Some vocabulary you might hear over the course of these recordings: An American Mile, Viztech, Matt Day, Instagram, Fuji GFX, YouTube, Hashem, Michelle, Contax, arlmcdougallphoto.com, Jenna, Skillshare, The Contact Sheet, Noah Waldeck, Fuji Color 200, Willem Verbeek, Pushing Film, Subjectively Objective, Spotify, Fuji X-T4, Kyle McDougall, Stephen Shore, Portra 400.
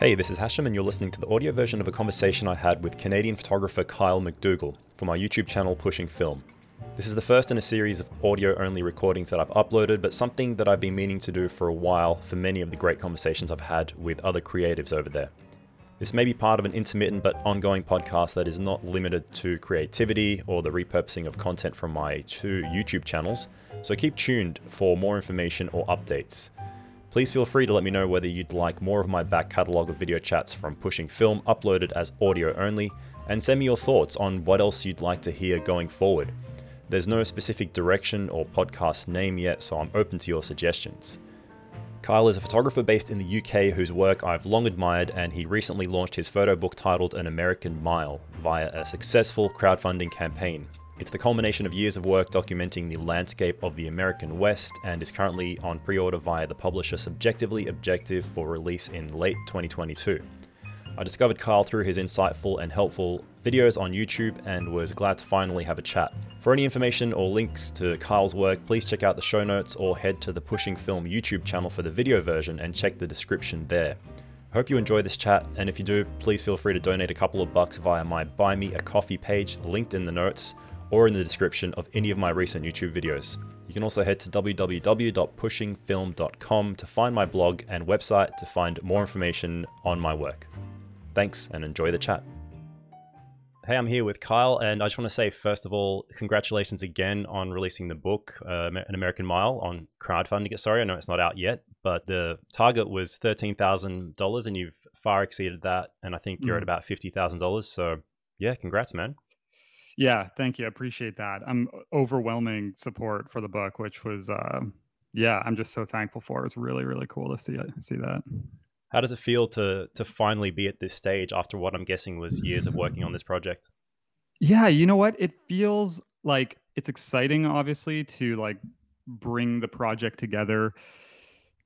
Hey, this is Hashem and you're listening to the audio version of a conversation I had with Canadian photographer Kyle McDougall for my YouTube channel Pushing Film. This is the first in a series of audio-only recordings that I've uploaded, but something that I've been meaning to do for a while for many of the great conversations I've had with other creatives over there. This may be part of an intermittent but ongoing podcast that is not limited to creativity or the repurposing of content from my two YouTube channels, so keep tuned for more information or updates. Please feel free to let me know whether you'd like more of my back catalogue of video chats from Pushing Film uploaded as audio only, and send me your thoughts on what else you'd like to hear going forward. There's no specific direction or podcast name yet, so I'm open to your suggestions. Kyle is a photographer based in the UK whose work I've long admired, and he recently launched his photo book titled An American Mile via a successful crowdfunding campaign. It's the culmination of years of work documenting the landscape of the American West and is currently on pre-order via the publisher Subjectively Objective for release in late 2022. I discovered Kyle through his insightful and helpful videos on YouTube and was glad to finally have a chat. For any information or links to Kyle's work, please check out the show notes or head to the Pushing Film YouTube channel for the video version and check the description there. I hope you enjoy this chat, and if you do, please feel free to donate a couple of bucks via my Buy Me a Coffee page linked in the notes, or in the description of any of my recent YouTube videos. You can also head to www.pushingfilm.com to find my blog and website to find more information on my work. Thanks and enjoy the chat. Hey, I'm here with Kyle, and I just want to say, first of all, congratulations again on releasing the book, An American Mile, on crowdfunding it. Sorry, I know it's not out yet, but the target was $13,000 and you've far exceeded that. And I think you're at about $50,000. So yeah, congrats, man. Yeah, thank you. I appreciate that. Overwhelming support for the book, which was, I'm just so thankful for. It was really, really cool to see that. How does it feel to finally be at this stage after what I'm guessing was years of working on this project? Yeah, you know what? It feels like it's exciting, obviously, to like bring the project together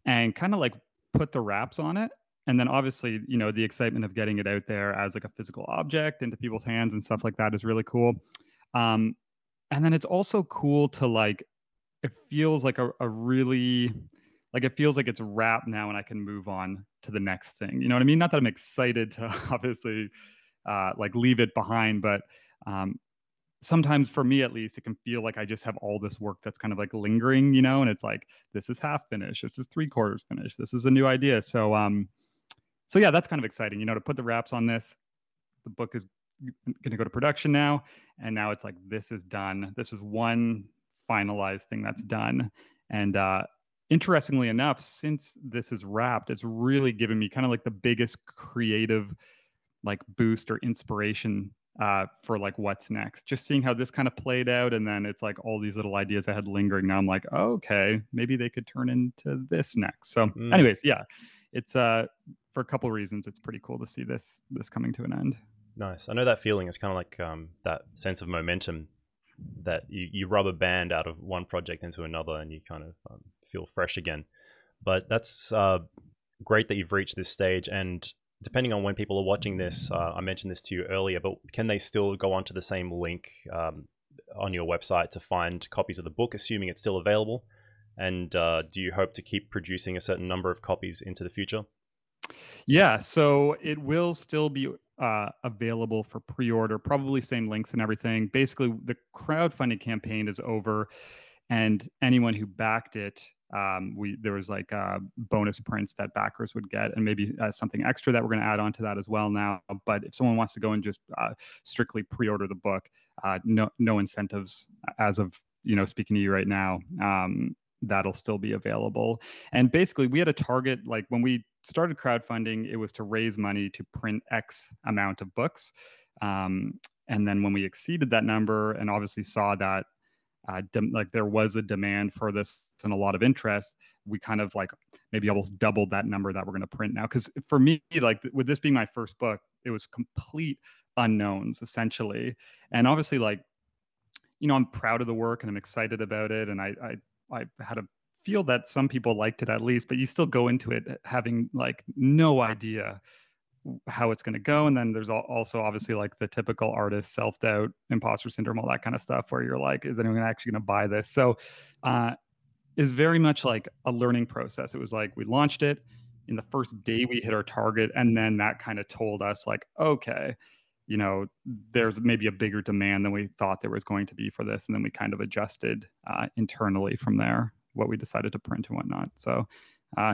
and kind of like put the wraps on it. And then obviously, you know, the excitement of getting it out there as like a physical object into people's hands and stuff like that is really cool. And then it's also cool to like, it feels like it feels like it's wrapped now and I can move on to the next thing. You know what I mean? Not that I'm excited to obviously like leave it behind, but sometimes for me, at least, it can feel like I just have all this work that's kind of like lingering, you know, and it's like, this is half finished. This is 3/4 finished. This is a new idea. So, so yeah, that's kind of exciting, you know, to put the wraps on this. The book is going to go to production now. And now it's like, this is done. This is one finalized thing that's done. And interestingly enough, since this is wrapped, it's really given me kind of like the biggest creative like boost or inspiration for like what's next. Just seeing how this kind of played out. And then it's like all these little ideas I had lingering. Now I'm like, oh, okay, maybe they could turn into this next. So anyways, yeah. It's for a couple of reasons, it's pretty cool to see this coming to an end. Nice. I know that feeling is kind of like that sense of momentum that you rubber band out of one project into another and you kind of feel fresh again. But that's great that you've reached this stage. And depending on when people are watching this, I mentioned this to you earlier, but can they still go onto the same link on your website to find copies of the book, assuming it's still available? And do you hope to keep producing a certain number of copies into the future? Yeah, so it will still be available for pre-order, probably same links and everything. Basically, the crowdfunding campaign is over, and anyone who backed it, there was like bonus prints that backers would get, and maybe something extra that we're going to add on to that as well now. But if someone wants to go and just strictly pre-order the book, no incentives as of, you know, speaking to you right now. That'll still be available. And basically we had a target, like when we started crowdfunding, it was to raise money to print X amount of books. And then when we exceeded that number and obviously saw that there was a demand for this and a lot of interest, we kind of like maybe almost doubled that number that we're going to print now. Because for me, like with this being my first book, it was complete unknowns essentially. And obviously like, you know, I'm proud of the work and I'm excited about it. And I had a feel that some people liked it at least, but you still go into it having like no idea how it's going to go. And then there's also obviously like the typical artist self-doubt, imposter syndrome, all that kind of stuff where you're like, is anyone actually going to buy this? So it's very much like a learning process. It was like we launched it. in the first day we hit our target. And then that kind of told us like, okay, you know, there's maybe a bigger demand than we thought there was going to be for this. And then we kind of adjusted internally from there, what we decided to print and whatnot. So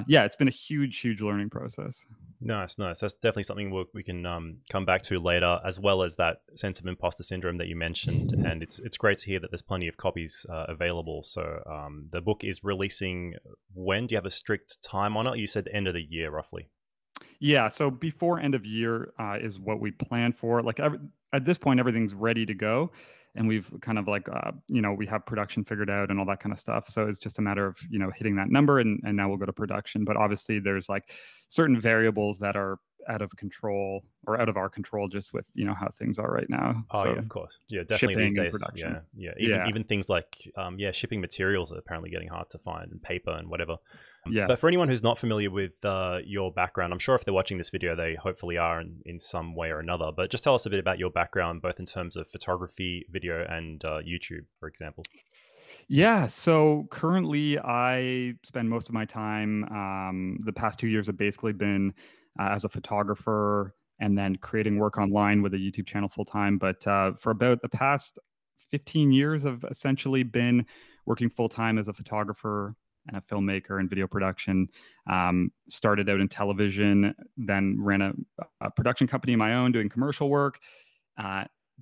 yeah, it's been a huge, huge learning process. Nice, nice. That's definitely something we can come back to later, as well as that sense of imposter syndrome that you mentioned. And it's great to hear that there's plenty of copies available. So the book is releasing when? Do you have a strict time on it? You said the end of the year, roughly. Yeah, so before end of year is what we plan for. Like at this point, everything's ready to go. And we've kind of like, you know, we have production figured out and all that kind of stuff. So it's just a matter of, you know, hitting that number and now we'll go to production. But obviously there's like certain variables that are out of control or out of our control just with, you know, how things are right now. Oh, so, yeah, of course. Yeah, definitely these days. Yeah, yeah. Even things like, yeah, shipping materials are apparently getting hard to find and paper and whatever. Yeah. But for anyone who's not familiar with your background, I'm sure if they're watching this video, they hopefully are in some way or another. But just tell us a bit about your background, both in terms of photography, video, and YouTube, for example. Yeah, so currently I spend most of my time, the past 2 years have basically been as a photographer and then creating work online with a YouTube channel full time. But for about the past 15 years, I've essentially been working full time as a photographer and a filmmaker and video production. Started out in television, then ran a production company of my own doing commercial work,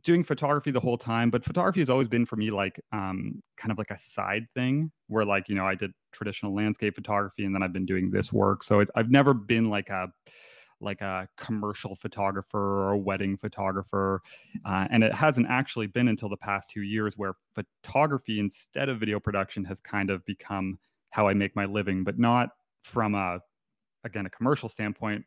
doing photography the whole time. But photography has always been for me like kind of like a side thing where, like, you know, I did traditional landscape photography and then I've been doing this work. So I've never been like a commercial photographer or a wedding photographer. And it hasn't actually been until the past 2 years where photography instead of video production has kind of become how I make my living, but not from again, a commercial standpoint,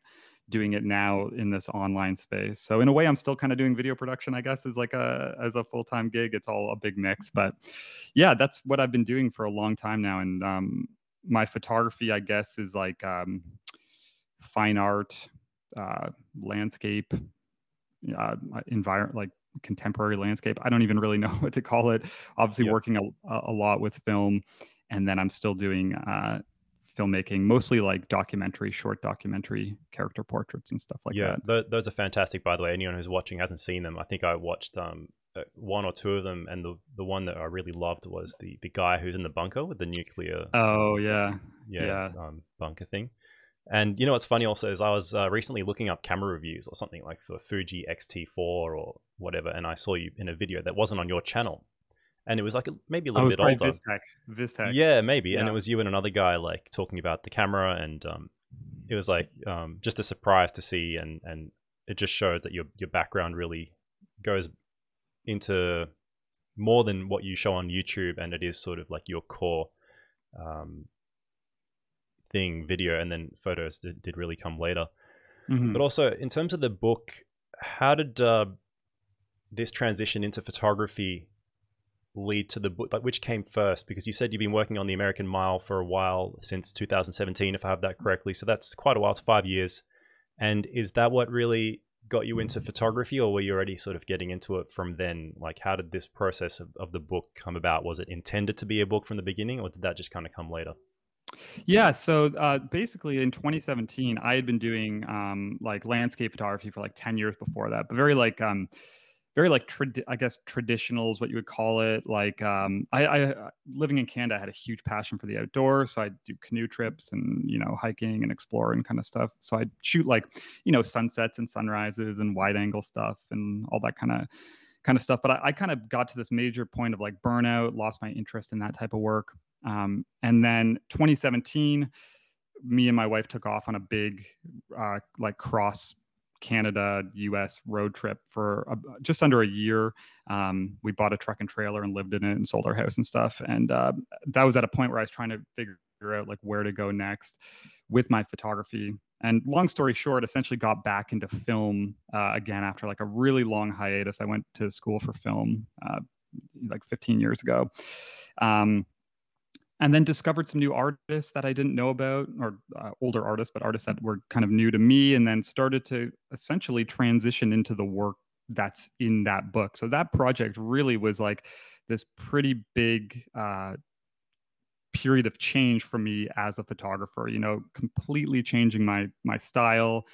doing it now in this online space. So in a way, I'm still kind of doing video production, I guess, is like as a full-time gig. It's all a big mix, but yeah, that's what I've been doing for a long time now. And my photography, I guess, is like fine art, landscape, environment, like contemporary landscape. I don't even really know what to call it. Obviously, working a lot with film. And then I'm still doing filmmaking, mostly like documentary, short documentary, character portraits and stuff like that. Yeah, those are fantastic, by the way. Anyone who's watching hasn't seen them. I think I watched one or two of them, and the one that I really loved was the guy who's in the bunker with the nuclear. Oh, yeah. Bunker thing. And you know what's funny also is I was recently looking up camera reviews or something like for Fuji X-T4 or whatever, and I saw you in a video that wasn't on your channel. And it was like maybe a little bit older. Viztech. Yeah, maybe. Yeah. And it was you and another guy like talking about the camera, and it was like just a surprise to see, and it just shows that your background really goes into more than what you show on YouTube, and it is sort of like your core thing, video, and then photos did really come later. Mm-hmm. But also in terms of the book, how did this transition into photography lead to the book? Like, which came first? Because you said you've been working on The American Mile for a while, since 2017, if I have that correctly. So that's quite a while. It's 5 years. And is that what really got you into photography, or were you already sort of getting into it from then? Like, how did this process of the book come about? Was it intended to be a book from the beginning, or did that just kind of come later? Yeah, so basically in 2017, I had been doing like landscape photography for like 10 years before that, but very like I guess traditional is what you would call it. Like I living in Canada, I had a huge passion for the outdoors. So I'd do canoe trips and, you know, hiking and explore and kind of stuff. So I'd shoot like, you know, sunsets and sunrises and wide angle stuff and all that kind of stuff. But I kind of got to this major point of like burnout, lost my interest in that type of work. And then 2017, me and my wife took off on a big like cross Canada, US road trip for just under a year. We bought a truck and trailer and lived in it and sold our house and stuff. And that was at a point where I was trying to figure out like where to go next with my photography. And long story short, essentially got back into film again after like a really long hiatus. I went to school for film like 15 years ago. And then discovered some new artists that I didn't know about, or older artists, but artists that were kind of new to me, and then started to essentially transition into the work that's in that book. So that project really was like this pretty big period of change for me as a photographer, you know, completely changing my style,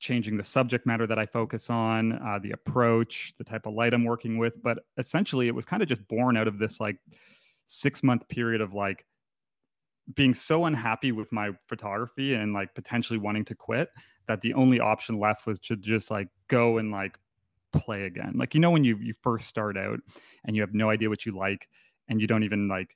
changing the subject matter that I focus on, the approach, the type of light I'm working with. But essentially, it was kind of just born out of this like 6-month period of like being so unhappy with my photography and like potentially wanting to quit that the only option left was to just like go and like play again. Like, you know, when you first start out and you have no idea what you like and you don't even like,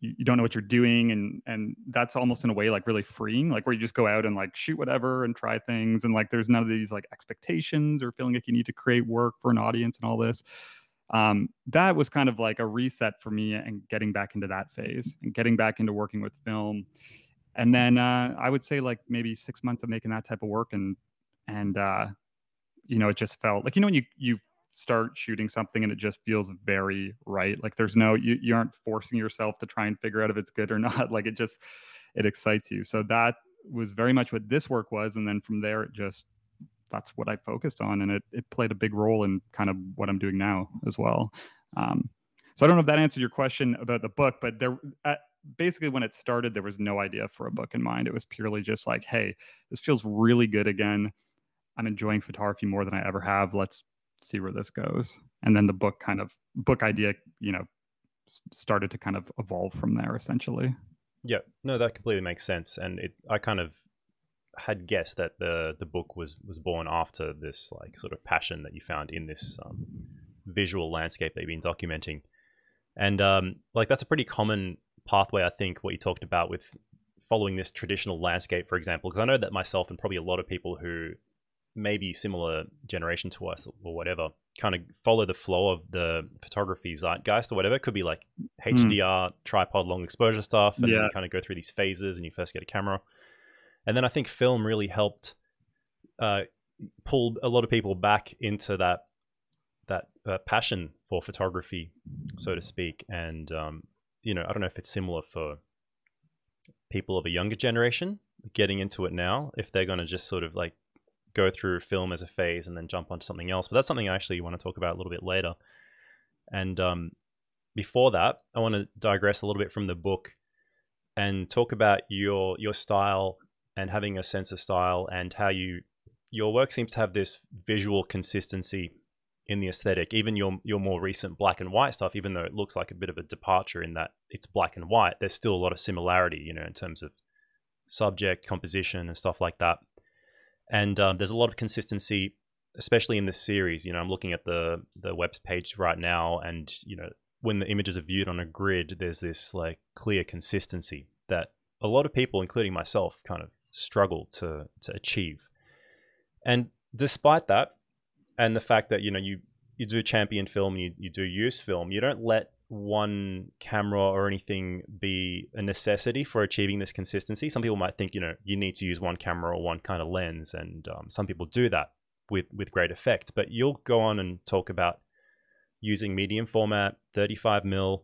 you don't know what you're doing, and that's almost in a way like really freeing, like where you just go out and like shoot whatever and try things, and like there's none of these like expectations or feeling like you need to create work for an audience and all this. That was kind of like a reset for me, and getting back into that phase and getting back into working with film. And then I would say like maybe 6 months of making that type of work, and you know, it just felt like, you know, when you start shooting something and it just feels very right. Like there's no, you aren't forcing yourself to try and figure out if it's good or not. Like it excites you. So that was very much what this work was. And then from there, it just, that's what I focused on. And it played a big role in kind of what I'm doing now as well. So I don't know if that answered your question about the book, but basically when it started, there was no idea for a book in mind. It was purely just like, hey, this feels really good again. I'm enjoying photography more than I ever have. Let's see where this goes. And then the book idea, you know, started to kind of evolve from there essentially. Yeah, no, that completely makes sense. And I kind of had guessed that the book was born after this like sort of passion that you found in this visual landscape that you've been documenting. And like that's a pretty common pathway, I think, what you talked about with following this traditional landscape, for example, because I know that myself and probably a lot of people who maybe similar generation to us or whatever, kind of follow the flow of the photography zeitgeist or whatever. It could be like HDR, tripod, long exposure stuff. And then you kind of go through these phases and you first get a camera. And then I think film really helped pull a lot of people back into that passion for photography, so to speak. And, you know, I don't know if it's similar for people of a younger generation getting into it now, if they're going to just sort of like go through film as a phase and then jump onto something else. But that's something I actually want to talk about a little bit later. And before that, I want to digress a little bit from the book and talk about your style and having a sense of style, and how your work seems to have this visual consistency in the aesthetic. Even your more recent black and white stuff, even though it looks like a bit of a departure in that it's black and white, there's still a lot of similarity, you know, in terms of subject, composition and stuff like that. And there's a lot of consistency, especially in this series. You know, I'm looking at the web page right now, and, you know, when the images are viewed on a grid, there's this like clear consistency that a lot of people, including myself, kind of struggle to achieve. And despite that, and the fact that, you know, you do champion film, you do use film, you don't let one camera or anything be a necessity for achieving this consistency. Some people might think, you know, you need to use one camera or one kind of lens, and some people do that with great effect. But you'll go on and talk about using medium format, 35mm,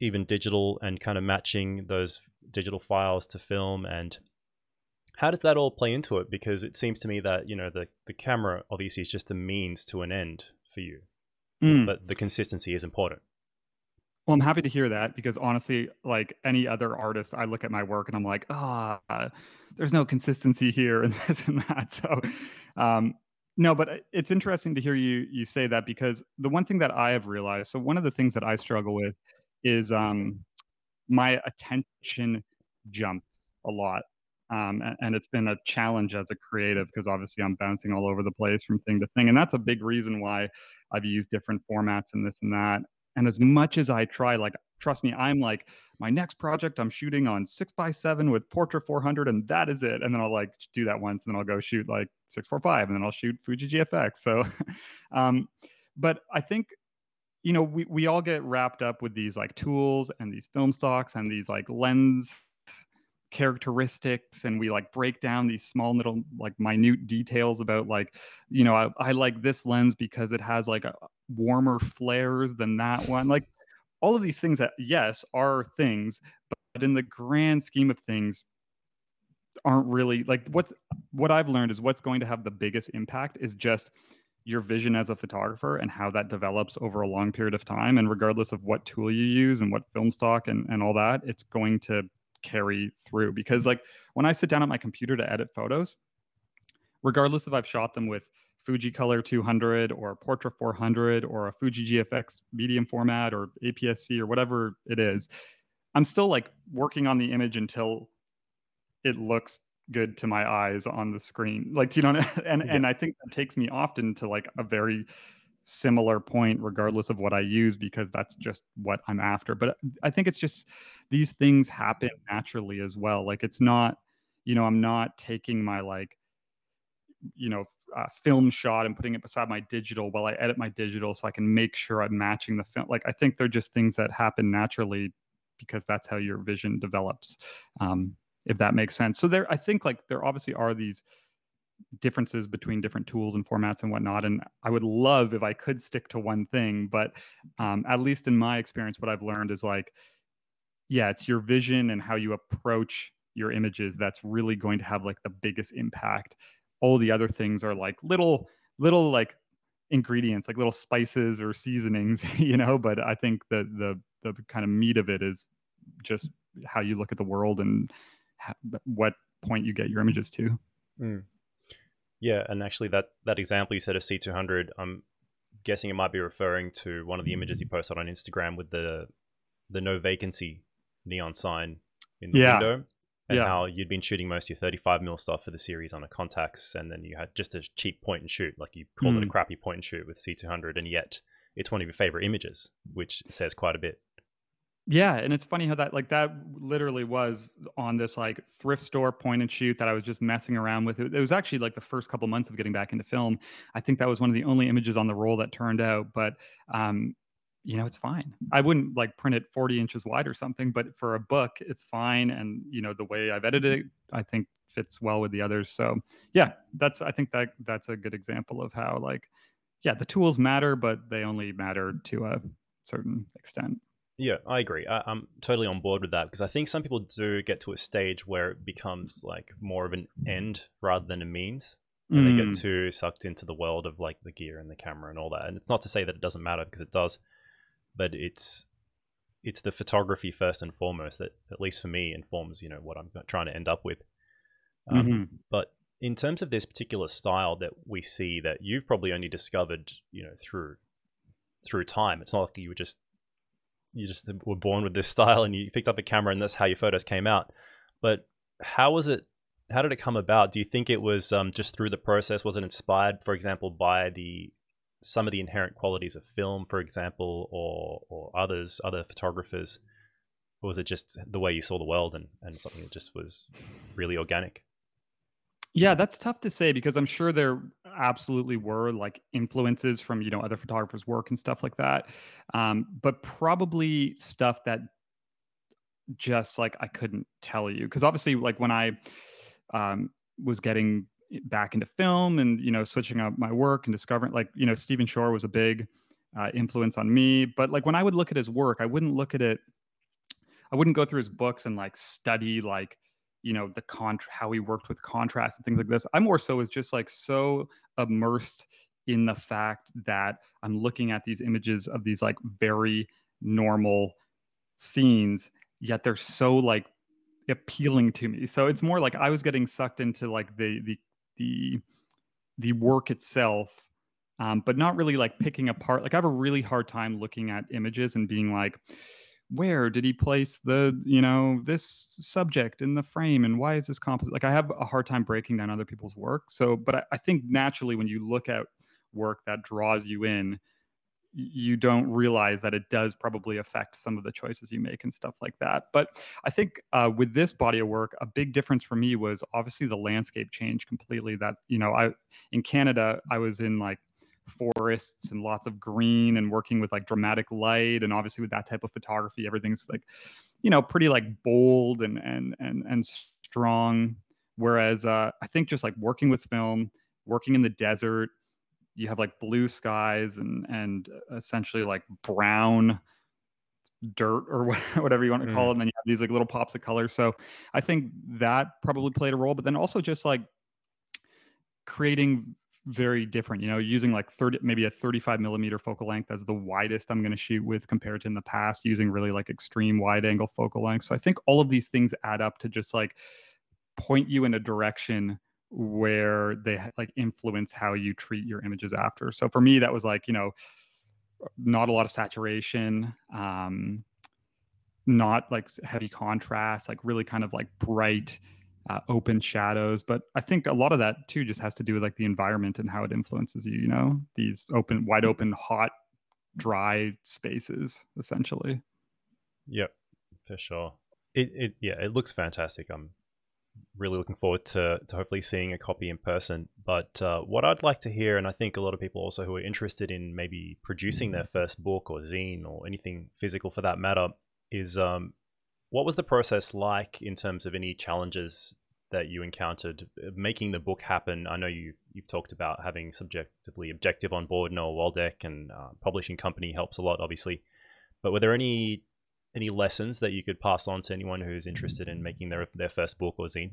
even digital, and kind of matching those digital files to film. And how does that all play into it? Because it seems to me that, you know, the camera obviously is just a means to an end for you. But the consistency is important. Well, I'm happy to hear that, because honestly, like any other artist, I look at my work and I'm like, there's no consistency here and this and that. So no, but it's interesting to hear you say that, because the one thing that I have realized, so one of the things that I struggle with is my attention jumps a lot. And it's been a challenge as a creative, because obviously I'm bouncing all over the place from thing to thing. And that's a big reason why I've used different formats and this and that. And as much as I try, like, trust me, I'm like, my next project, I'm shooting on 6x7 with Portra 400, and that is it. And then I'll like do that once, and then I'll go shoot like 645, and then I'll shoot Fuji GFX. So, but I think, you know, we all get wrapped up with these like tools and these film stocks and these like lens characteristics, and we like break down these small little like minute details about like, you know, I like this lens because it has like a warmer flares than that one, like all of these things that, yes, are things, but in the grand scheme of things aren't really like what I've learned is what's going to have the biggest impact is just your vision as a photographer and how that develops over a long period of time. And regardless of what tool you use and what film stock and all that, it's going to carry through. Because like when I sit down at my computer to edit photos, regardless if I've shot them with Fuji Color 200 or Portra 400 or a Fuji GFX medium format or APS-C or whatever it is, I'm still like working on the image until it looks good to my eyes on the screen. Like, you know, and I think that takes me often to like a very similar point, regardless of what I use, because that's just what I'm after. But I think it's just, these things happen naturally as well. Like it's not, you know, I'm not taking my like, you know, film shot and putting it beside my digital while I edit my digital so I can make sure I'm matching the film. Like I think they're just things that happen naturally because that's how your vision develops. If that makes sense. So there, I think like there obviously are these differences between different tools and formats and whatnot. And I would love if I could stick to one thing, but at least in my experience, what I've learned is like, yeah, it's your vision and how you approach your images that's really going to have like the biggest impact. All the other things are like little like ingredients, like little spices or seasonings, you know. But I think that the kind of meat of it is just how you look at the world and what point you get your images to. Yeah, and actually that example you said of C200, I'm guessing it might be referring to one of the images you posted on Instagram with the no vacancy neon sign in the window, and how you'd been shooting most of your 35mm stuff for the series on a Contax, and then you had just a cheap point and shoot, like you called it a crappy point and shoot with C200, and yet it's one of your favorite images, which says quite a bit. Yeah, and it's funny how that, like, that literally was on this like thrift store point and shoot that I was just messing around with. It was actually like the first couple months of getting back into film. I think that was one of the only images on the roll that turned out, but you know, it's fine. I wouldn't like print it 40 inches wide or something, but for a book, it's fine. And you know, the way I've edited it, I think fits well with the others. So yeah, that's, I think that's a good example of how like, yeah, the tools matter, but they only matter to a certain extent. Yeah, I agree. I'm totally on board with that, because I think some people do get to a stage where it becomes like more of an end rather than a means, and they get too sucked into the world of like the gear and the camera and all that. And it's not to say that it doesn't matter, because it does, but it's the photography first and foremost that, at least for me, informs, you know, what I'm trying to end up with. But in terms of this particular style that we see, that you've probably only discovered, you know, through time. It's not like you were just were born with this style and you picked up a camera and that's how your photos came out. But how did it come about? Do you think it was just through the process? Was it inspired, for example, by some of the inherent qualities of film, for example, or other photographers? Or was it just the way you saw the world and something that just was really organic? Yeah, that's tough to say, because I'm sure there absolutely were like influences from, you know, other photographers' work and stuff like that. But probably stuff that just like I couldn't tell you, because obviously like when I was getting back into film and, you know, switching up my work and discovering, like, you know, Stephen Shore was a big influence on me. But like when I would look at his work, I wouldn't go through his books and like study like, you know, how he worked with contrast and things like this. I more so was just like so immersed in the fact that I'm looking at these images of these like very normal scenes, yet they're so like appealing to me. So it's more like I was getting sucked into like the work itself, but not really like picking apart. Like I have a really hard time looking at images and being like, where did he place the, you know, this subject in the frame, and why is this composite? Like I have a hard time breaking down other people's work. So, but I think naturally when you look at work that draws you in, you don't realize that it does probably affect some of the choices you make and stuff like that. But I think with this body of work, a big difference for me was obviously the landscape changed completely. That, you know, in Canada, I was in like forests and lots of green and working with like dramatic light, and obviously with that type of photography, everything's like, you know, pretty like bold and strong, whereas I think just like working with film, working in the desert, you have like blue skies and essentially like brown dirt or whatever you want to call it, and then you have these like little pops of color. So I think that probably played a role, but then also just like creating very different, you know, using like 30, maybe a 35 millimeter focal length as the widest I'm going to shoot with compared to in the past, using really like extreme wide angle focal length. So I think all of these things add up to just like point you in a direction where they like influence how you treat your images after. So for me, that was like, you know, not a lot of saturation, not like heavy contrast, like really kind of like bright, open shadows. But I think a lot of that too just has to do with like the environment and how it influences you, you know, these open, wide open, hot, dry spaces, essentially. Yep, for sure. It looks fantastic. I'm really looking forward to hopefully seeing a copy in person. But what I'd like to hear, and I think a lot of people also who are interested in maybe producing their first book or zine or anything physical for that matter, is what was the process like in terms of any challenges that you encountered making the book happen? I know you've talked about having Subjectively Objective on board, Noah Waldeck, and publishing company helps a lot, obviously. But were there any lessons that you could pass on to anyone who's interested in making their first book or zine?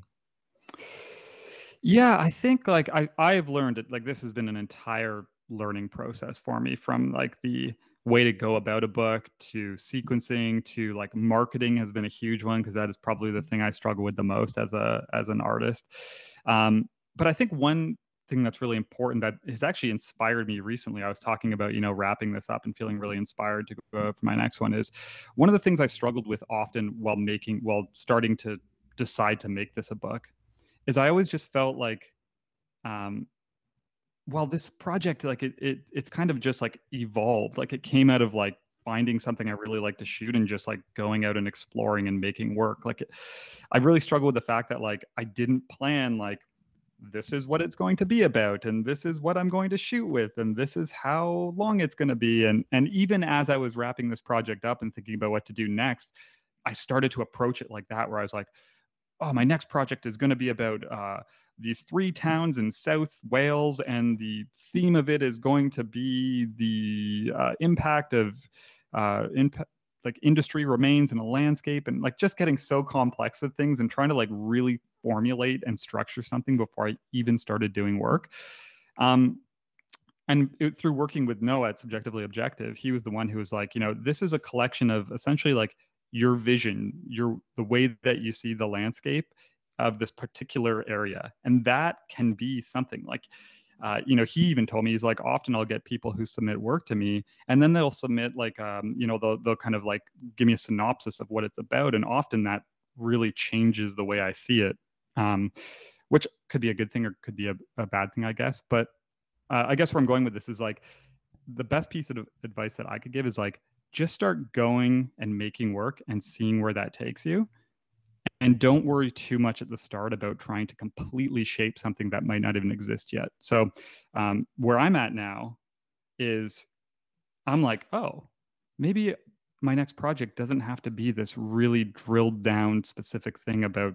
Yeah, I think like I've learned it. Like this has been an entire learning process for me, from like the way to go about a book, to sequencing, to like marketing has been a huge one, because that is probably the thing I struggle with the most as an artist. But I think one thing that's really important that has actually inspired me recently, I was talking about, you know, wrapping this up and feeling really inspired to go for my next one, is one of the things I struggled with often while starting to decide to make this a book, is I always just felt like, well, this project, like it's kind of just like evolved. Like it came out of like finding something I really like to shoot and just like going out and exploring and making work. Like I really struggle with the fact that like I didn't plan like this is what it's going to be about, and this is what I'm going to shoot with, and this is how long it's going to be. And even as I was wrapping this project up and thinking about what to do next, I started to approach it like that, where I was like, oh, my next project is going to be about these three towns in South Wales, and the theme of it is going to be the impact of like industry remains in a landscape, and like just getting so complex with things and trying to like really formulate and structure something before I even started doing work. And through working with Noah at Subjectively Objective, he was the one who was like, you know, this is a collection of essentially like your vision, the way that you see the landscape of this particular area. And that can be something like, you know, he even told me, he's like, often I'll get people who submit work to me, and then they'll submit like, you know, they'll kind of like give me a synopsis of what it's about. And often that really changes the way I see it, which could be a good thing or could be a bad thing, I guess. But I guess where I'm going with this is like, the best piece of advice that I could give is like, just start going and making work and seeing where that takes you. And don't worry too much at the start about trying to completely shape something that might not even exist yet. So where I'm at now is I'm like, oh, maybe my next project doesn't have to be this really drilled down specific thing about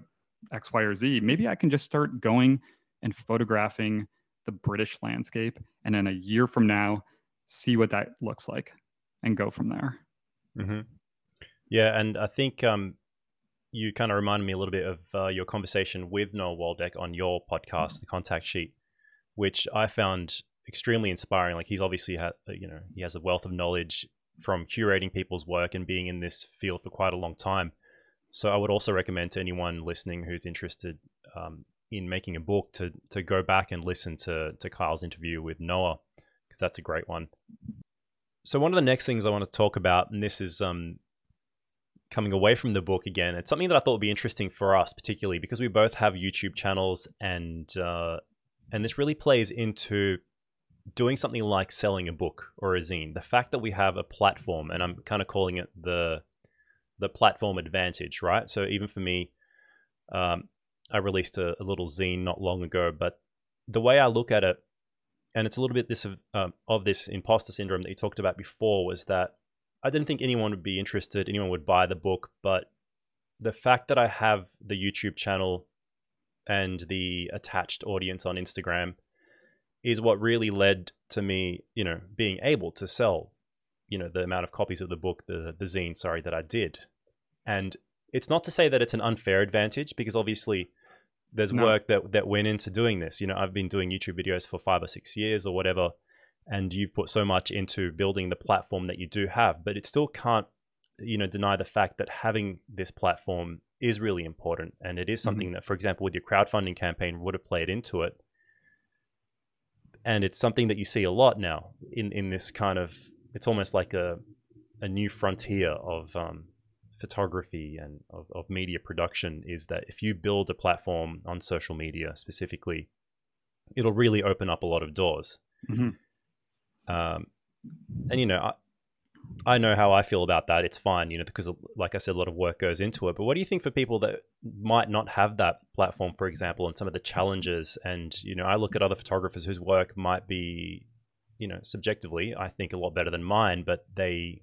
X, Y, or Z. Maybe I can just start going and photographing the British landscape, and then a year from now, see what that looks like and go from there. Mm-hmm. Yeah, and I think... you kind of reminded me a little bit of your conversation with Noah Waldeck on your podcast, The Contact Sheet, which I found extremely inspiring. Like he's obviously he has a wealth of knowledge from curating people's work and being in this field for quite a long time. So I would also recommend to anyone listening who's interested in making a book to go back and listen to Kyle's interview with Noah, because that's a great one. So one of the next things I want to talk about, and this is coming away from the book again, it's something that I thought would be interesting for us, particularly because we both have YouTube channels, and this really plays into doing something like selling a book or a zine. The fact that we have a platform, and I'm kind of calling it the platform advantage, right? So even for me, I released a little zine not long ago, but the way I look at it, and it's a little bit of this imposter syndrome that you talked about before, was that I didn't think anyone would be interested, anyone would buy the book, but the fact that I have the YouTube channel and the attached audience on Instagram is what really led to me, you know, being able to sell, you know, the amount of copies of the book, the zine, sorry, that I did. And it's not to say that it's an unfair advantage, because obviously There's work that went into doing this. You know, I've been doing YouTube videos for 5 or 6 years or whatever, and you've put so much into building the platform that you do have, but it still can't, you know, deny the fact that having this platform is really important. And it is something that, for example, with your crowdfunding campaign would have played into it. And it's something that you see a lot now in this kind of, it's almost like a new frontier of photography and of media production, is that if you build a platform on social media specifically, it'll really open up a lot of doors. And, you know, I know how I feel about that. It's fine, you know, because like I said, a lot of work goes into it. But what do you think for people that might not have that platform, for example, and some of the challenges? And, you know, I look at other photographers whose work might be, you know, subjectively, I think a lot better than mine, but they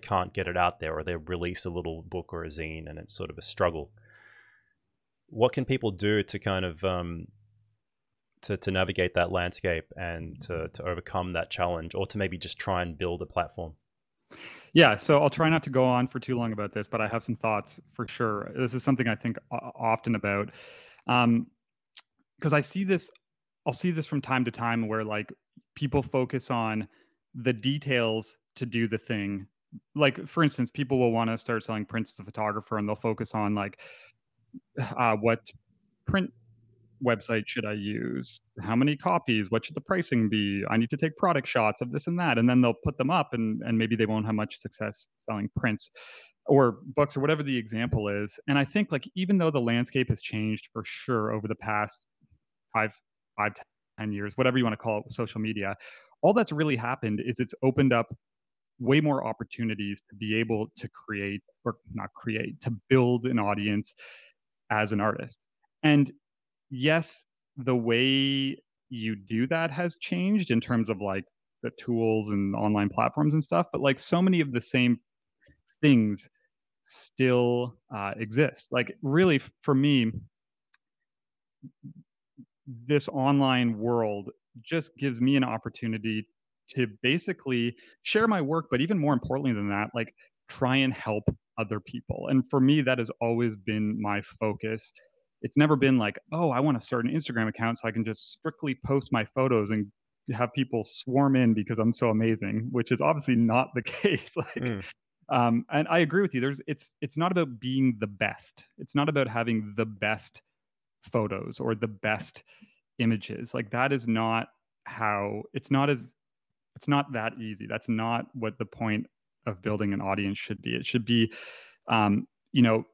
can't get it out there, or they release a little book or a zine and it's sort of a struggle. What can people do to kind of, to navigate that landscape and to overcome that challenge, or to maybe just try and build a platform? Yeah, so I'll try not to go on for too long about this, but I have some thoughts for sure. This is something I think often about, because I see this, I'll see this from time to time, where like people focus on the details to do the thing. Like, for instance, people will want to start selling prints as a photographer, and they'll focus on like what print website should I use? How many copies? What should the pricing be? I need to take product shots of this and that. And then they'll put them up, and maybe they won't have much success selling prints or books or whatever the example is. And I think, like, even though the landscape has changed for sure over the past 5, 10 years, whatever you want to call it, social media, all that's really happened is it's opened up way more opportunities to be able to create, or not create, to build an audience as an artist. And yes, the way you do that has changed in terms of like the tools and online platforms and stuff, but like so many of the same things still exist. Like, really, for me, this online world just gives me an opportunity to basically share my work, but even more importantly than that, like try and help other people. And for me, that has always been my focus. It's never been like, oh, I want to start an Instagram account so I can just strictly post my photos and have people swarm in because I'm so amazing, which is obviously not the case. Like, and I agree with you. It's not about being the best. It's not about having the best photos or the best images. Like, that is not how, it's not that easy. That's not what the point of building an audience should be. It should be, you know,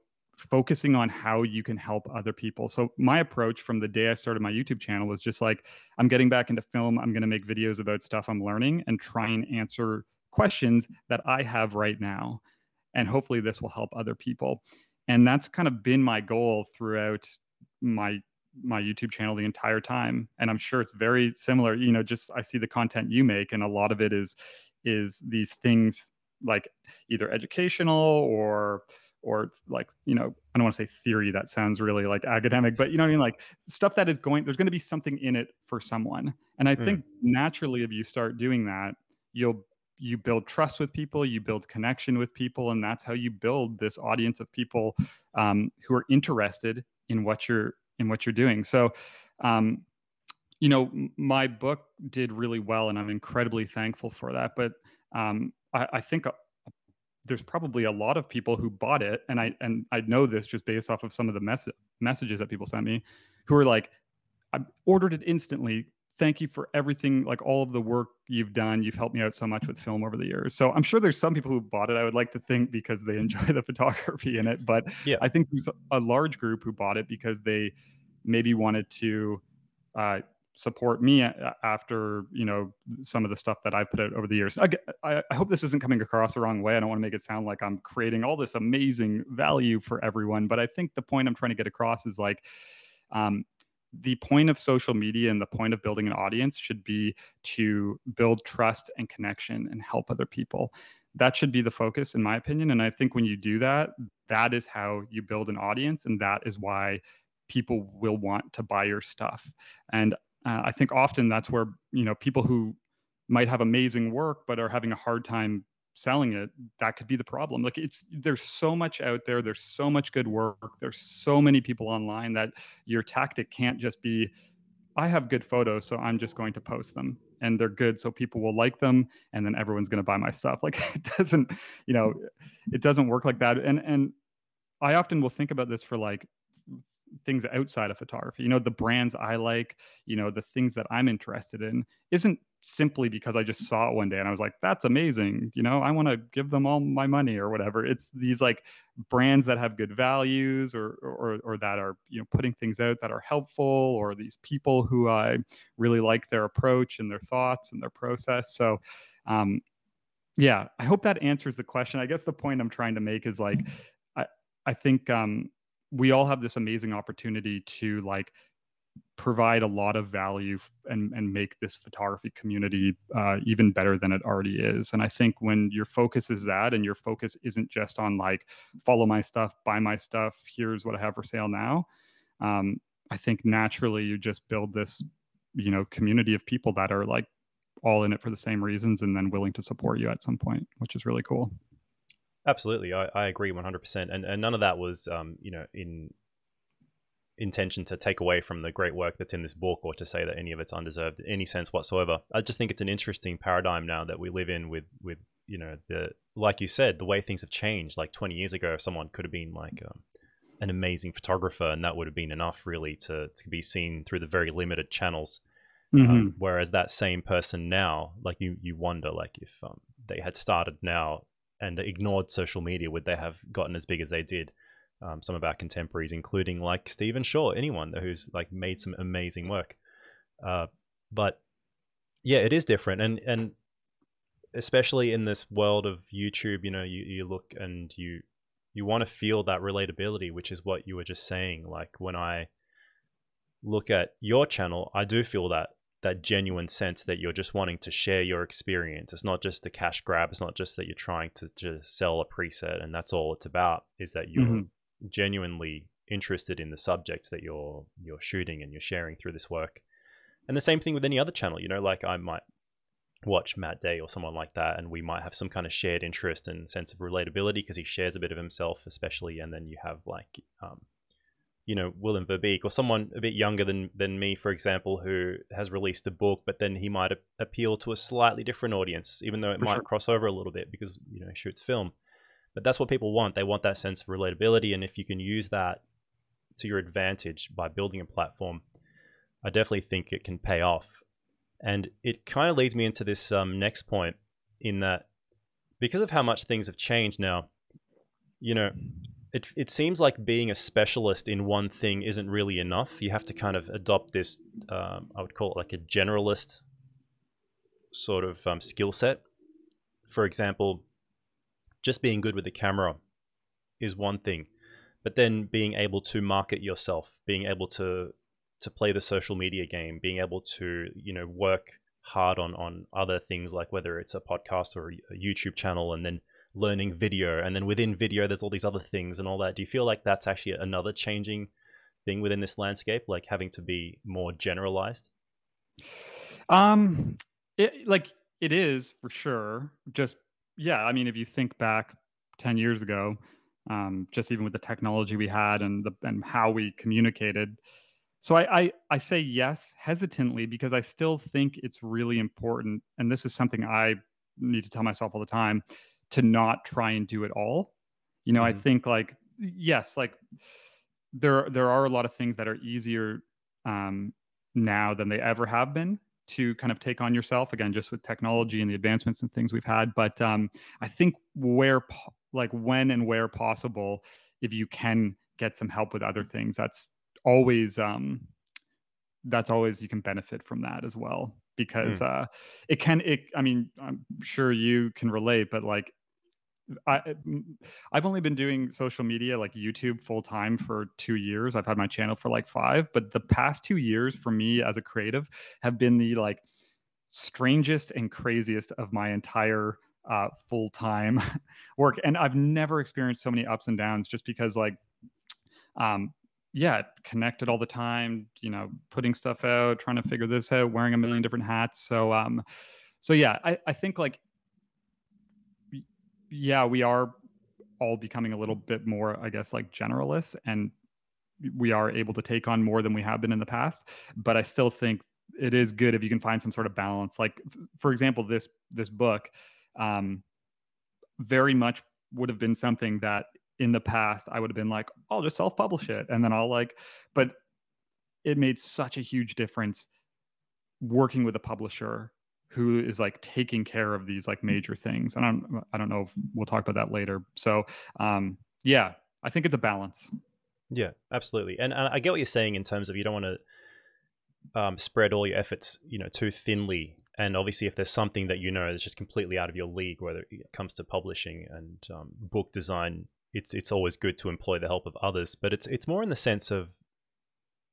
focusing on how you can help other people. So my approach from the day I started my YouTube channel was just like, I'm getting back into film. I'm going to make videos about stuff I'm learning and try and answer questions that I have right now. And hopefully this will help other people. And that's kind of been my goal throughout my YouTube channel the entire time. And I'm sure it's very similar, you know, just, I see the content you make, and a lot of it is these things like either educational or like, you know, I don't want to say theory, that sounds really like academic, but you know what I mean? Like stuff that is going, there's going to be something in it for someone. And I think naturally, if you start doing that, you build trust with people, you build connection with people. And that's how you build this audience of people who are interested in what you're doing. So, you know, my book did really well, and I'm incredibly thankful for that. But I think there's probably a lot of people who bought it, and I know this just based off of some of the messages that people sent me, who are like, I ordered it instantly. Thank you for everything, like all of the work you've done. You've helped me out so much with film over the years. So I'm sure there's some people who bought it, I would like to think, because they enjoy the photography in it. But yeah, I think there's a large group who bought it because they maybe wanted to support me after, you know, some of the stuff that I've put out over the years. I hope this isn't coming across the wrong way. I don't want to make it sound like I'm creating all this amazing value for everyone. But I think the point I'm trying to get across is like, the point of social media and the point of building an audience should be to build trust and connection and help other people. That should be the focus, in my opinion. And I think when you do that, that is how you build an audience. And that is why people will want to buy your stuff. And I think often that's where, you know, people who might have amazing work but are having a hard time selling it, that could be the problem. Like, it's, there's so much out there. There's so much good work. There's so many people online that your tactic can't just be, I have good photos, so I'm just going to post them and they're good, so people will like them, and then everyone's going to buy my stuff. Like, it doesn't, you know, it doesn't work like that. And I often will think about this for like things outside of photography, you know, the brands I like, you know, the things that I'm interested in isn't simply because I just saw it one day and I was like, that's amazing, you know, I want to give them all my money or whatever. It's these like brands that have good values, or that are, you know, putting things out that are helpful, or these people who I really like their approach and their thoughts and their process. So, yeah, I hope that answers the question. I guess the point I'm trying to make is like, I think, we all have this amazing opportunity to like provide a lot of value and make this photography community even better than it already is. And I think when your focus is that, and your focus isn't just on like, follow my stuff, buy my stuff, here's what I have for sale now. I think naturally you just build this, you know, community of people that are like all in it for the same reasons and then willing to support you at some point, which is really cool. Absolutely. I agree 100%. And none of that was, you know, in intention to take away from the great work that's in this book, or to say that any of it's undeserved in any sense whatsoever. I just think it's an interesting paradigm now that we live in with, you know, the, like you said, the way things have changed. Like 20 years ago, someone could have been like an amazing photographer, and that would have been enough really to be seen through the very limited channels. Mm-hmm. Whereas that same person now, like you wonder, like if they had started now and ignored social media, would they have gotten as big as they did? Some of our contemporaries, including like Stephen Shore, anyone who's like made some amazing work. But yeah, it is different. And especially in this world of YouTube, you know, you look and you want to feel that relatability, which is what you were just saying. Like when I look at your channel, I do feel that genuine sense that you're just wanting to share your experience. It's not just the cash grab. It's not just that you're trying to sell a preset and that's all it's about, is that you're mm-hmm. genuinely interested in the subjects that you're shooting and you're sharing through this work. And the same thing with any other channel, you know, like I might watch Matt Day or someone like that, and we might have some kind of shared interest and sense of relatability because he shares a bit of himself, especially. And then you have like, you know, Willem Verbeek or someone a bit younger than me, for example, who has released a book, but then he might appeal to a slightly different audience, even though it might cross over a little bit because, you know, he shoots film. But that's what people want. They want that sense of relatability. And if you can use that to your advantage by building a platform, I definitely think it can pay off. And it kind of leads me into this next point, in that because of how much things have changed now, you know, it seems like being a specialist in one thing isn't really enough. You have to kind of adopt this, I would call it like a generalist sort of skill set. For example, just being good with the camera is one thing, but then being able to market yourself, being able to play the social media game, being able to, you know, work hard on other things, like whether it's a podcast or a YouTube channel, and then learning video, and then within video there's all these other things and all that. Do you feel like that's actually another changing thing within this landscape, like having to be more generalized? It is for sure. Just, yeah, I mean, if you think back 10 years ago, just even with the technology we had and how we communicated. So I say yes hesitantly, because I still think it's really important, and this is something I need to tell myself all the time, to not try and do it all. You know, mm-hmm. I think like, yes, like there are a lot of things that are easier now than they ever have been to kind of take on yourself, again, just with technology and the advancements and things we've had. But I think when and where possible, if you can get some help with other things, that's always you can benefit from that as well. Because I mean, I'm sure you can relate, but like I've only been doing social media, like YouTube, full time for 2 years. I've had my channel for like 5, but the past 2 years for me as a creative have been the like strangest and craziest of my entire full time work. And I've never experienced so many ups and downs, just because like, yeah, connected all the time, you know, putting stuff out, trying to figure this out, wearing a million different hats. So yeah, I think like yeah, we are all becoming a little bit more, I guess, like generalists, and we are able to take on more than we have been in the past. But I still think it is good if you can find some sort of balance. Like, for example, this book very much would have been something that in the past I would have been like, I'll just self-publish it. And then I'll like, but it made such a huge difference working with a publisher who is like taking care of these like major things. And I don't know if we'll talk about that later. So yeah, I think it's a balance. Yeah, absolutely. And I get what you're saying in terms of you don't want to spread all your efforts, you know, too thinly. And obviously if there's something that, you know, that's just completely out of your league, whether it comes to publishing and book design, it's always good to employ the help of others. But it's more in the sense of,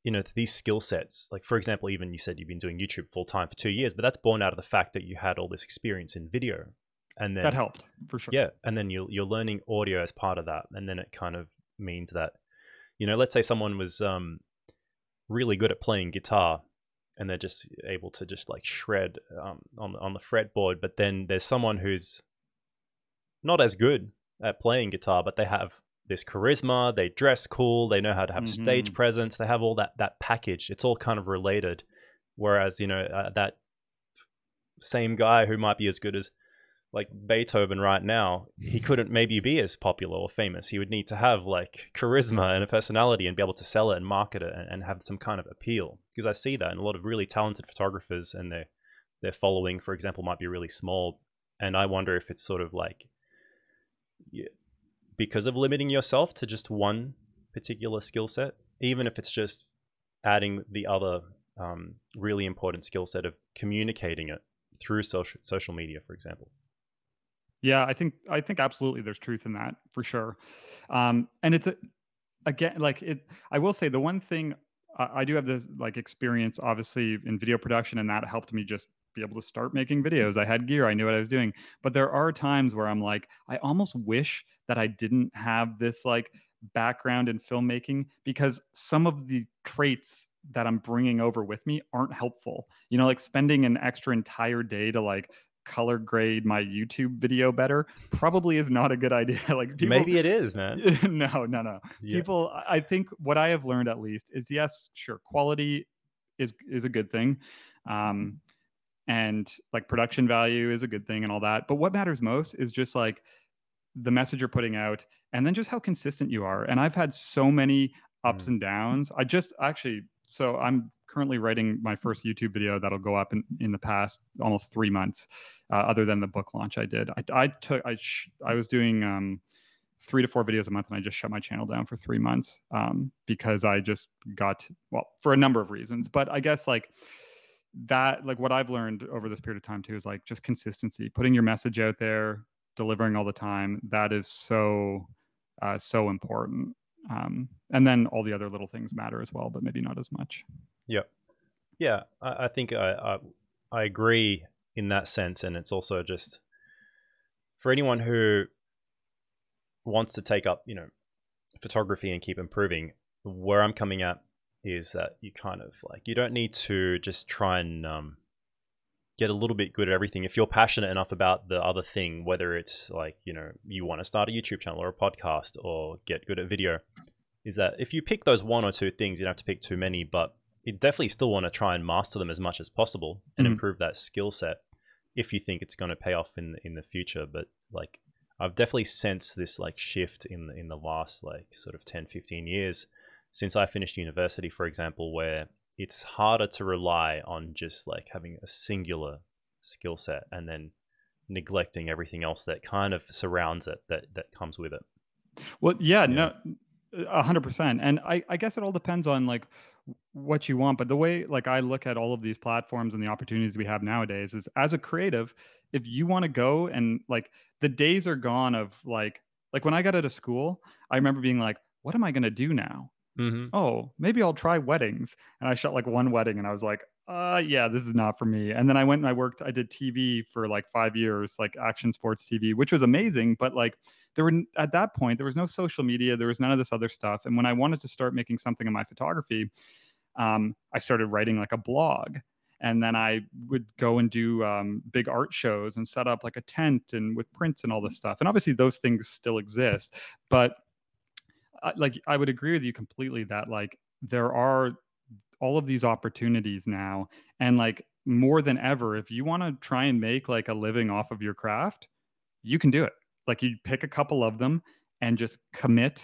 you know, these skill sets, like, for example, even you said you've been doing YouTube full time for 2 years, but that's born out of the fact that you had all this experience in video, and then that helped for sure. Yeah. And then you're learning audio as part of that. And then it kind of means that, you know, let's say someone was really good at playing guitar and they're just able to just like shred on the fretboard, but then there's someone who's not as good at playing guitar, but they have this charisma, they dress cool, they know how to have stage presence, they have all that package. It's all kind of related. Whereas, you know, that same guy who might be as good as like Beethoven right now, he couldn't maybe be as popular or famous. He would need to have like charisma and a personality and be able to sell it and market it and have some kind of appeal. Because I see that in a lot of really talented photographers, and their following, for example, might be really small. And I wonder if it's sort of like, because of limiting yourself to just one particular skill set, even if it's just adding the other really important skill set of communicating it through social media, for example. Yeah, I think absolutely there's truth in that for sure. And it's again, like I will say the one thing I do have this like experience, obviously, in video production, and that helped me just be able to start making videos. I had gear, I knew what I was doing, but there are times where I'm like, I almost wish that I didn't have this like background in filmmaking, because some of the traits that I'm bringing over with me aren't helpful. You know, like spending an extra entire day to like color grade my YouTube video better probably is not a good idea. Like people, maybe it is, man. No. Yeah. People, I think what I have learned at least is, yes, sure, quality is a good thing, and like production value is a good thing and all that, but what matters most is just like the message you're putting out, and then just how consistent you are. And I've had so many ups and downs. I just actually, so I'm currently writing my first YouTube video that'll go up in the past almost 3 months, other than the book launch I did. I was doing 3 to 4 videos a month, and I just shut my channel down for 3 months because I just got, well, for a number of reasons. But I guess like that, like what I've learned over this period of time too is like just consistency, putting your message out there, delivering all the time. That is so important. And then all the other little things matter as well, but maybe not as much. Yep. Yeah, I think I agree in that sense. And it's also just for anyone who wants to take up, you know, photography and keep improving, where I'm coming at is that you kind of like, you don't need to just try and get a little bit good at everything. If you're passionate enough about the other thing, whether it's like, you know, you want to start a YouTube channel or a podcast or get good at video, is that if you pick those 1 or 2 things, you don't have to pick too many, but you definitely still want to try and master them as much as possible and improve that skill set if you think it's going to pay off in the future. But like, I've definitely sensed this like shift in the last like sort of 10, 15 years since I finished university, for example, where it's harder to rely on just like having a singular skill set and then neglecting everything else that kind of surrounds it, that comes with it. Well, yeah, you know? No, 100%. And I guess it all depends on like what you want. But the way like I look at all of these platforms and the opportunities we have nowadays is, as a creative, if you want to go and like, the days are gone of like when I got out of school, I remember being like, what am I going to do now? Oh, maybe I'll try weddings. And I shot like one wedding and I was like, yeah, this is not for me. And then I went and I did TV for like 5 years, like action sports TV, which was amazing. But like at that point, there was no social media. There was none of this other stuff. And when I wanted to start making something in my photography, I started writing like a blog. And then I would go and do big art shows and set up like a tent and with prints and all this stuff. And obviously those things still exist, but like, I would agree with you completely that like there are all of these opportunities now. And like more than ever, if you want to try and make like a living off of your craft, you can do it. Like you pick a couple of them and just commit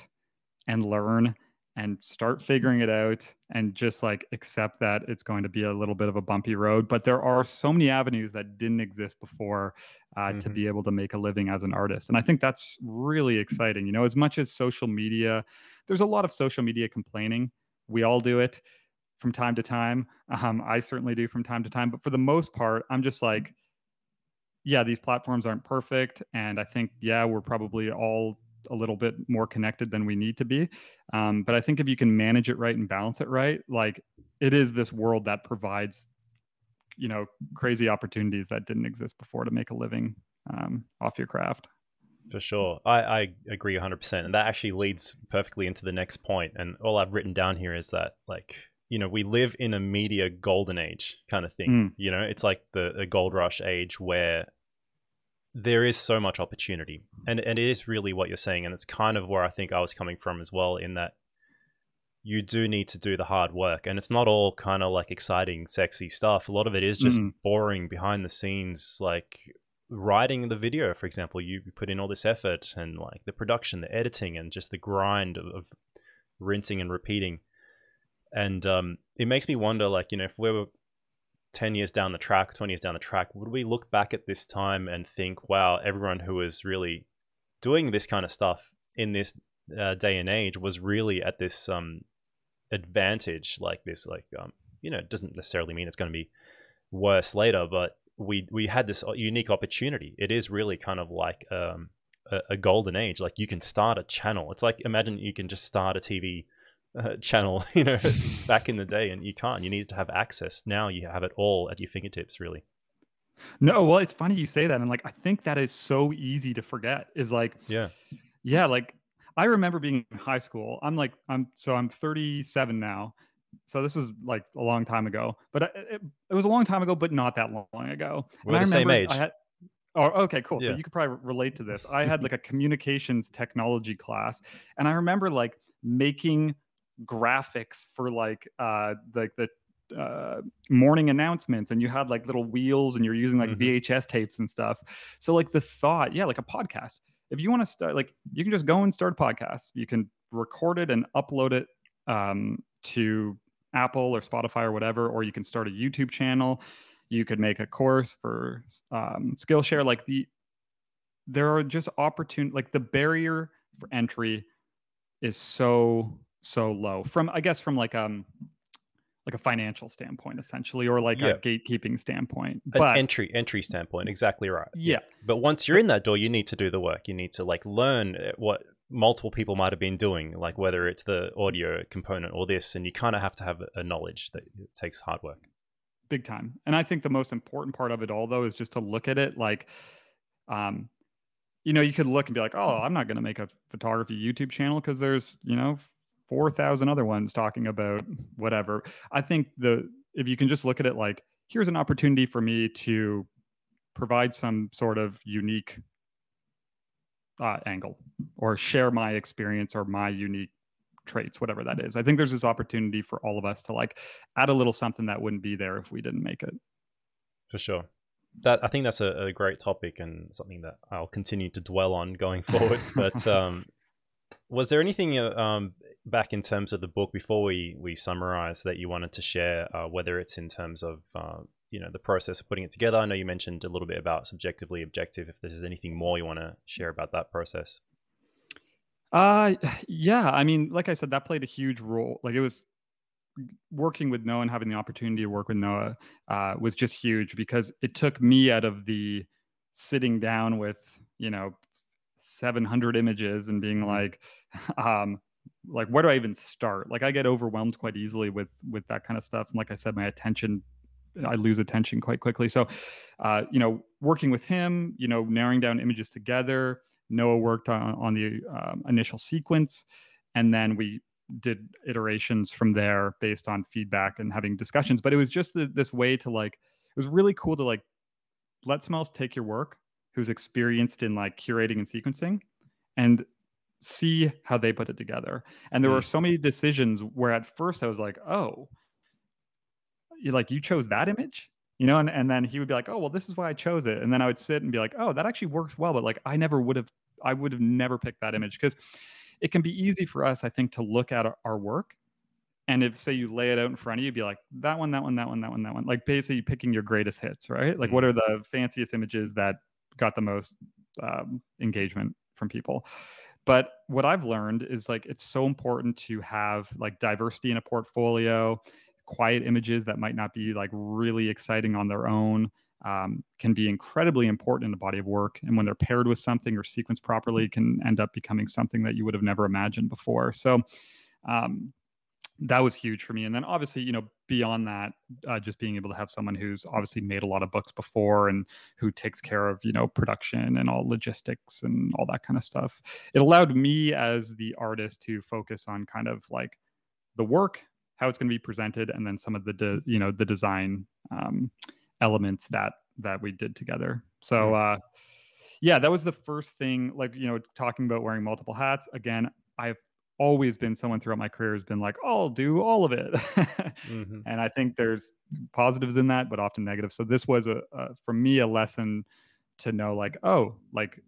and learn and start figuring it out and just like accept that it's going to be a little bit of a bumpy road. But there are so many avenues that didn't exist before to be able to make a living as an artist. And I think that's really exciting. You know, as much as social media, there's a lot of social media complaining. We all do it from time to time. I certainly do from time to time. But for the most part, I'm just like, yeah, these platforms aren't perfect. And I think, yeah, we're probably all a little bit more connected than we need to be. But I think if you can manage it right and balance it right, like it is this world that provides, you know, crazy opportunities that didn't exist before to make a living off your craft. For sure. I agree 100%. And that actually leads perfectly into the next point. And all I've written down here is that, like, you know, we live in a media golden age kind of thing. You know, it's like the gold rush age where there is so much opportunity, and it is really what you're saying. And it's kind of where I think I was coming from as well, in that you do need to do the hard work, and it's not all kind of like exciting, sexy stuff. A lot of it is just boring behind the scenes, like writing the video, for example. You put in all this effort and like the production, the editing, and just the grind of rinsing and repeating. And it makes me wonder, like, you know, if we were 10 years down the track, 20 years down the track, would we look back at this time and think, wow, everyone who was really doing this kind of stuff in this day and age was really at this advantage, like this, like, you know, it doesn't necessarily mean it's going to be worse later, but we had this unique opportunity. It is really kind of like a golden age. Like you can start a channel. It's like, imagine you can just start a TV channel, you know, back in the day, and you needed to have access. Now you have it all at your fingertips, really. No, well, it's funny you say that. And like, I think that is so easy to forget, is like, yeah. Like I remember being in high school. I'm 37 now. So this was like a long time ago, but it was a long time ago, but not that long ago. We're the same age. Oh, okay, cool. Yeah. So you could probably relate to this. I had like a communications technology class, and I remember like making graphics for like the morning announcements, and you had like little wheels, and you're using like VHS tapes and stuff. So like the thought, yeah, like a podcast. If you want to start, like you can just go and start a podcast. You can record it and upload it to Apple or Spotify or whatever, or you can start a YouTube channel. You could make a course for Skillshare. Like there are just opportunities. Like the barrier for entry is so low from, I guess, from like a financial standpoint, essentially, or like a gatekeeping standpoint, but entry standpoint. Exactly right. Yeah. But once you're in that door, you need to do the work. You need to like learn what multiple people might have been doing, like whether it's the audio component or this, and you kind of have to have a knowledge that it takes hard work. Big time. And I think the most important part of it all, though, is just to look at it like, you know, you could look and be like, oh, I'm not going to make a photography YouTube channel because there's, you know, 4,000 other ones talking about whatever. I think if you can just look at it like, here's an opportunity for me to provide some sort of unique angle, or share my experience or my unique traits, whatever that is. I think there's this opportunity for all of us to like add a little something that wouldn't be there if we didn't make it. For sure. That I think that's a great topic, and something that I'll continue to dwell on going forward. But was there anything back in terms of the book, before we summarize, that you wanted to share, whether it's in terms of you know, the process of putting it together? I know you mentioned a little bit about Subjectively Objective. If there's anything more you want to share about that process. Yeah, I mean, like I said, that played a huge role. Like it was working with Noah and having the opportunity to work with Noah was just huge, because it took me out of the sitting down with, you know, 700 images and being like, where do I even start? Like I get overwhelmed quite easily with that kind of stuff. And like I said, I lose attention quite quickly. So, you know, working with him, you know, narrowing down images together, Noah worked on the initial sequence, and then we did iterations from there based on feedback and having discussions. But it was just this way to like, it was really cool to like let someone else take your work who's experienced in like curating and sequencing and see how they put it together. And there were so many decisions where at first I was like, oh, you chose that image, you know? And then he would be like, oh, well, this is why I chose it. And then I would sit and be like, oh, that actually works well. But like, I would have never picked that image, because it can be easy for us, I think, to look at our work. And if, say, you lay it out in front of you, you'd be like, that one, that one, that one, that one, that one. Like basically picking your greatest hits, right? Like what are the fanciest images that got the most engagement from people? But what I've learned is like, it's so important to have like diversity in a portfolio. Quiet images that might not be like really exciting on their own can be incredibly important in the body of work. And when they're paired with something or sequenced properly, can end up becoming something that you would have never imagined before. So that was huge for me. And then obviously, you know, beyond that, just being able to have someone who's obviously made a lot of books before and who takes care of, you know, production and all logistics and all that kind of stuff. It allowed me as the artist to focus on kind of like the work, how it's going to be presented, and then some of the, the design elements that we did together. So yeah, that was the first thing, like, you know, talking about wearing multiple hats. Again, I've always been someone throughout my career has been like, I'll do all of it. And I think there's positives in that, but often negatives. So this was for me, a lesson to know like, oh, like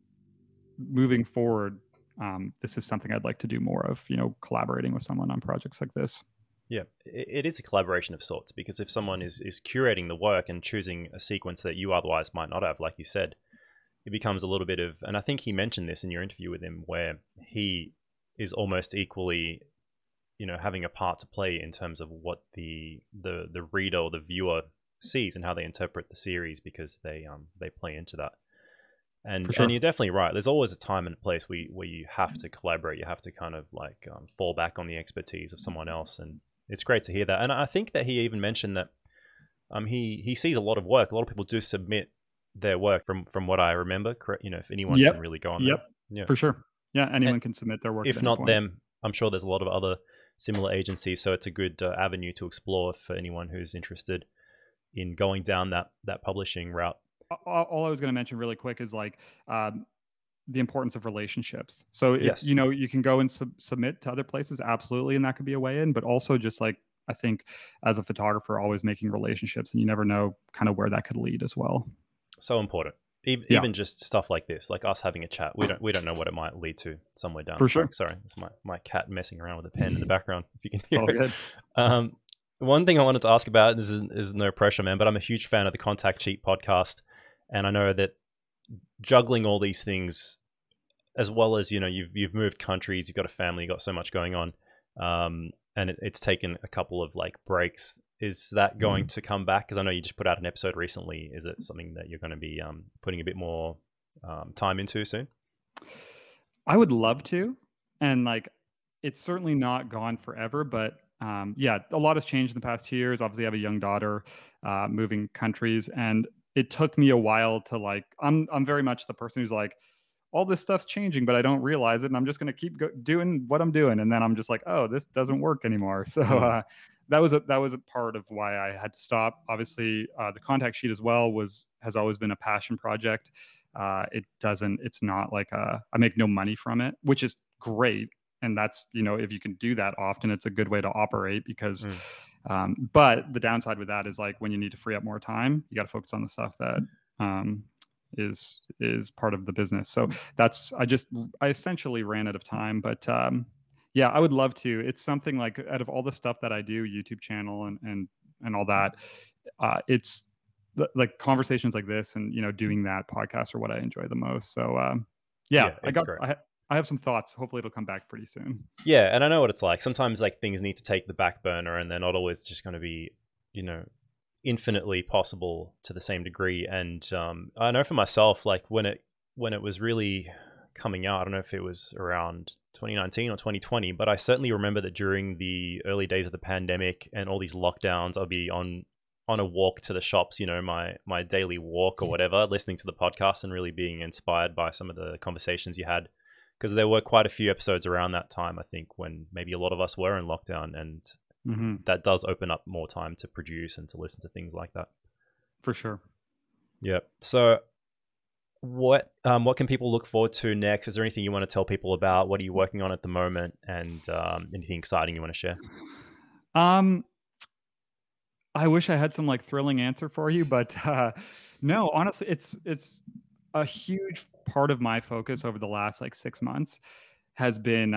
moving forward, this is something I'd like to do more of, you know, collaborating with someone on projects like this. Yeah, it is a collaboration of sorts, because if someone is curating the work and choosing a sequence that you otherwise might not have, like you said, it becomes a little bit of, and I think he mentioned this in your interview with him, where he is almost equally, you know, having a part to play in terms of what the reader or the viewer sees and how they interpret the series, because they play into that. And, sure. And you're definitely right. There's always a time and a place where you have to collaborate. You have to kind of like fall back on the expertise of someone else. And it's great to hear that. And I think that he even mentioned that he sees a lot of work. A lot of people do submit their work from what I remember. Correct? You know, if anyone can really go on that. Yeah, for sure. Yeah, anyone can submit their work. If not them, I'm sure there's a lot of other similar agencies. So it's a good avenue to explore for anyone who's interested in going down that publishing route. All I was going to mention really quick is like the importance of relationships. So, yes. You know, you can go and submit to other places. Absolutely. And that could be a way in, but also just like, I think as a photographer, always making relationships, and you never know kind of where that could lead as well. So important. Even just stuff like this, like us having a chat, we don't know what it might lead to somewhere down. For sure. Sorry. It's my cat messing around with a pen in the background. If you can hear it. Good. One thing I wanted to ask about, this is no pressure, man, but I'm a huge fan of the Contact Sheet podcast. And I know that juggling all these things, as well as, you know, you've moved countries, you've got a family, you've got so much going on, and it's taken a couple of like breaks. Is that going to come back? Because I know you just put out an episode recently. Is it something that you're going to be putting a bit more time into soon? I would love to, and like it's certainly not gone forever, but yeah, a lot has changed in the past 2 years. Obviously, I have a young daughter, moving countries, and it took me a while to like, I'm very much the person who's like, all this stuff's changing, but I don't realize it. And I'm just going to keep doing what I'm doing. And then I'm just like, oh, this doesn't work anymore. So that was a part of why I had to stop. Obviously, the Contact Sheet as well has always been a passion project. It's not like I make no money from it, which is great. And that's, you know, if you can do that often, it's a good way to operate, because but the downside with that is like, when you need to free up more time, you got to focus on the stuff that is part of the business. So I essentially ran out of time, but yeah, I would love to. It's something like, out of all the stuff that I do, YouTube channel and all that, it's like conversations like this and, you know, doing that podcast are what I enjoy the most. So yeah I have some thoughts. Hopefully it'll come back pretty soon. Yeah. And I know what it's like. Sometimes like things need to take the back burner, and they're not always just going to be, you know, infinitely possible to the same degree. And I know for myself, like when it was really coming out, I don't know if it was around 2019 or 2020, but I certainly remember that during the early days of the pandemic and all these lockdowns, I'll be on a walk to the shops, you know, my daily walk or whatever, listening to the podcast and really being inspired by some of the conversations you had because there were quite a few episodes around that time, I think, when maybe a lot of us were in lockdown, and that does open up more time to produce and to listen to things like that. For sure. Yeah. So what can people look forward to next? Is there anything you want to tell people about? What are you working on at the moment, and anything exciting you want to share? I wish I had some like thrilling answer for you, but no, honestly, it's a huge part of my focus over the last like 6 months has been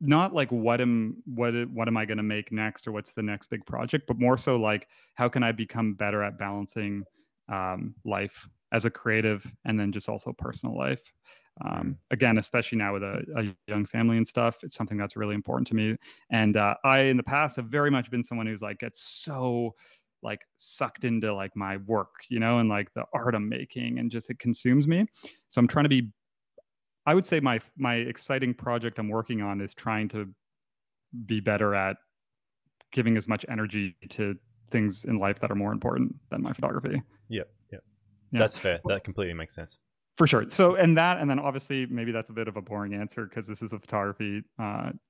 not like what am I going to make next, or what's the next big project, but more so like how can I become better at balancing life as a creative and then just also personal life. Again, especially now with a young family and stuff, it's something that's really important to me. And I, in the past, have very much been someone who's like gets so like sucked into like my work, you know, and like the art I'm making, and just it consumes me. So I'm trying to be, I would say my exciting project I'm working on is trying to be better at giving as much energy to things in life that are more important than my photography. Yeah. That's fair. That completely makes sense. For sure. So, and then obviously maybe that's a bit of a boring answer because this is a photography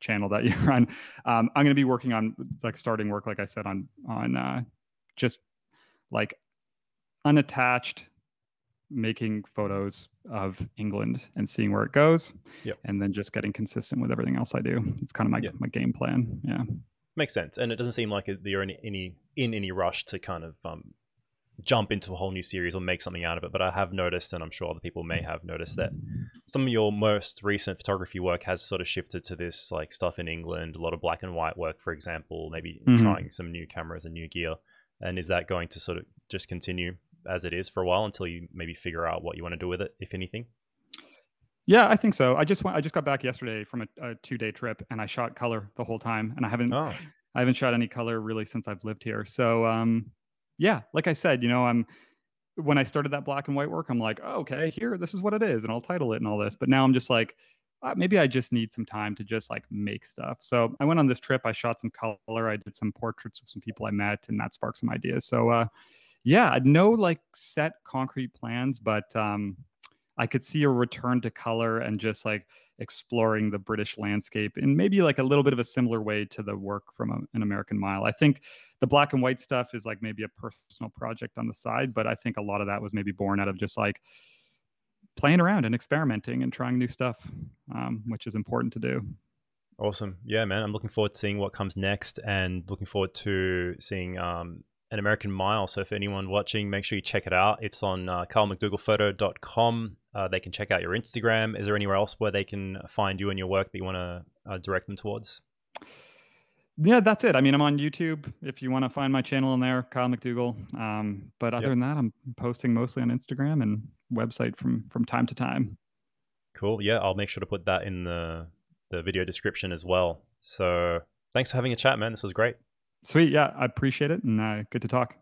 channel that you run. I'm going to be working on like starting work, like I said, on just like unattached, making photos of England and seeing where it goes. Yep. And then just getting consistent with everything else I do. It's kind of my game plan. Yeah. Makes sense. And it doesn't seem like you're in any rush to kind of, jump into a whole new series or make something out of it, but I have noticed, and I'm sure other people may have noticed, that some of your most recent photography work has sort of shifted to this like stuff in England, a lot of black and white work, for example, maybe trying some new cameras and new gear. And is that going to sort of just continue as it is for a while until you maybe figure out what you want to do with it, if anything? Yeah, I think so. I just got back yesterday from a 2-day trip, and I shot color the whole time, and I haven't shot any color really since I've lived here. So yeah, like I said, you know, when I started that black and white work, I'm like, oh, okay, here, this is what it is, and I'll title it and all this. But now I'm just like, maybe I just need some time to just like make stuff. So I went on this trip, I shot some color, I did some portraits of some people I met, and that sparked some ideas. So yeah, no like set concrete plans, but I could see a return to color and just like exploring the British landscape in maybe like a little bit of a similar way to the work from An American Mile. I think the black and white stuff is like maybe a personal project on the side, but I think a lot of that was maybe born out of just like playing around and experimenting and trying new stuff, which is important to do. Awesome. Yeah, man. I'm looking forward to seeing what comes next, and looking forward to seeing An American Mile. So for anyone watching, make sure you check it out. It's on arlmcdougallphoto.com. They can check out your Instagram. Is there anywhere else where they can find you and your work that you want to direct them towards? Yeah, that's it. I mean, I'm on YouTube if you want to find my channel in there, Kyle McDougall. But other than that, I'm posting mostly on Instagram and website from time to time. Cool. Yeah, I'll make sure to put that in the video description as well. So thanks for having a chat, man. This was great. Sweet. Yeah, I appreciate it. And good to talk.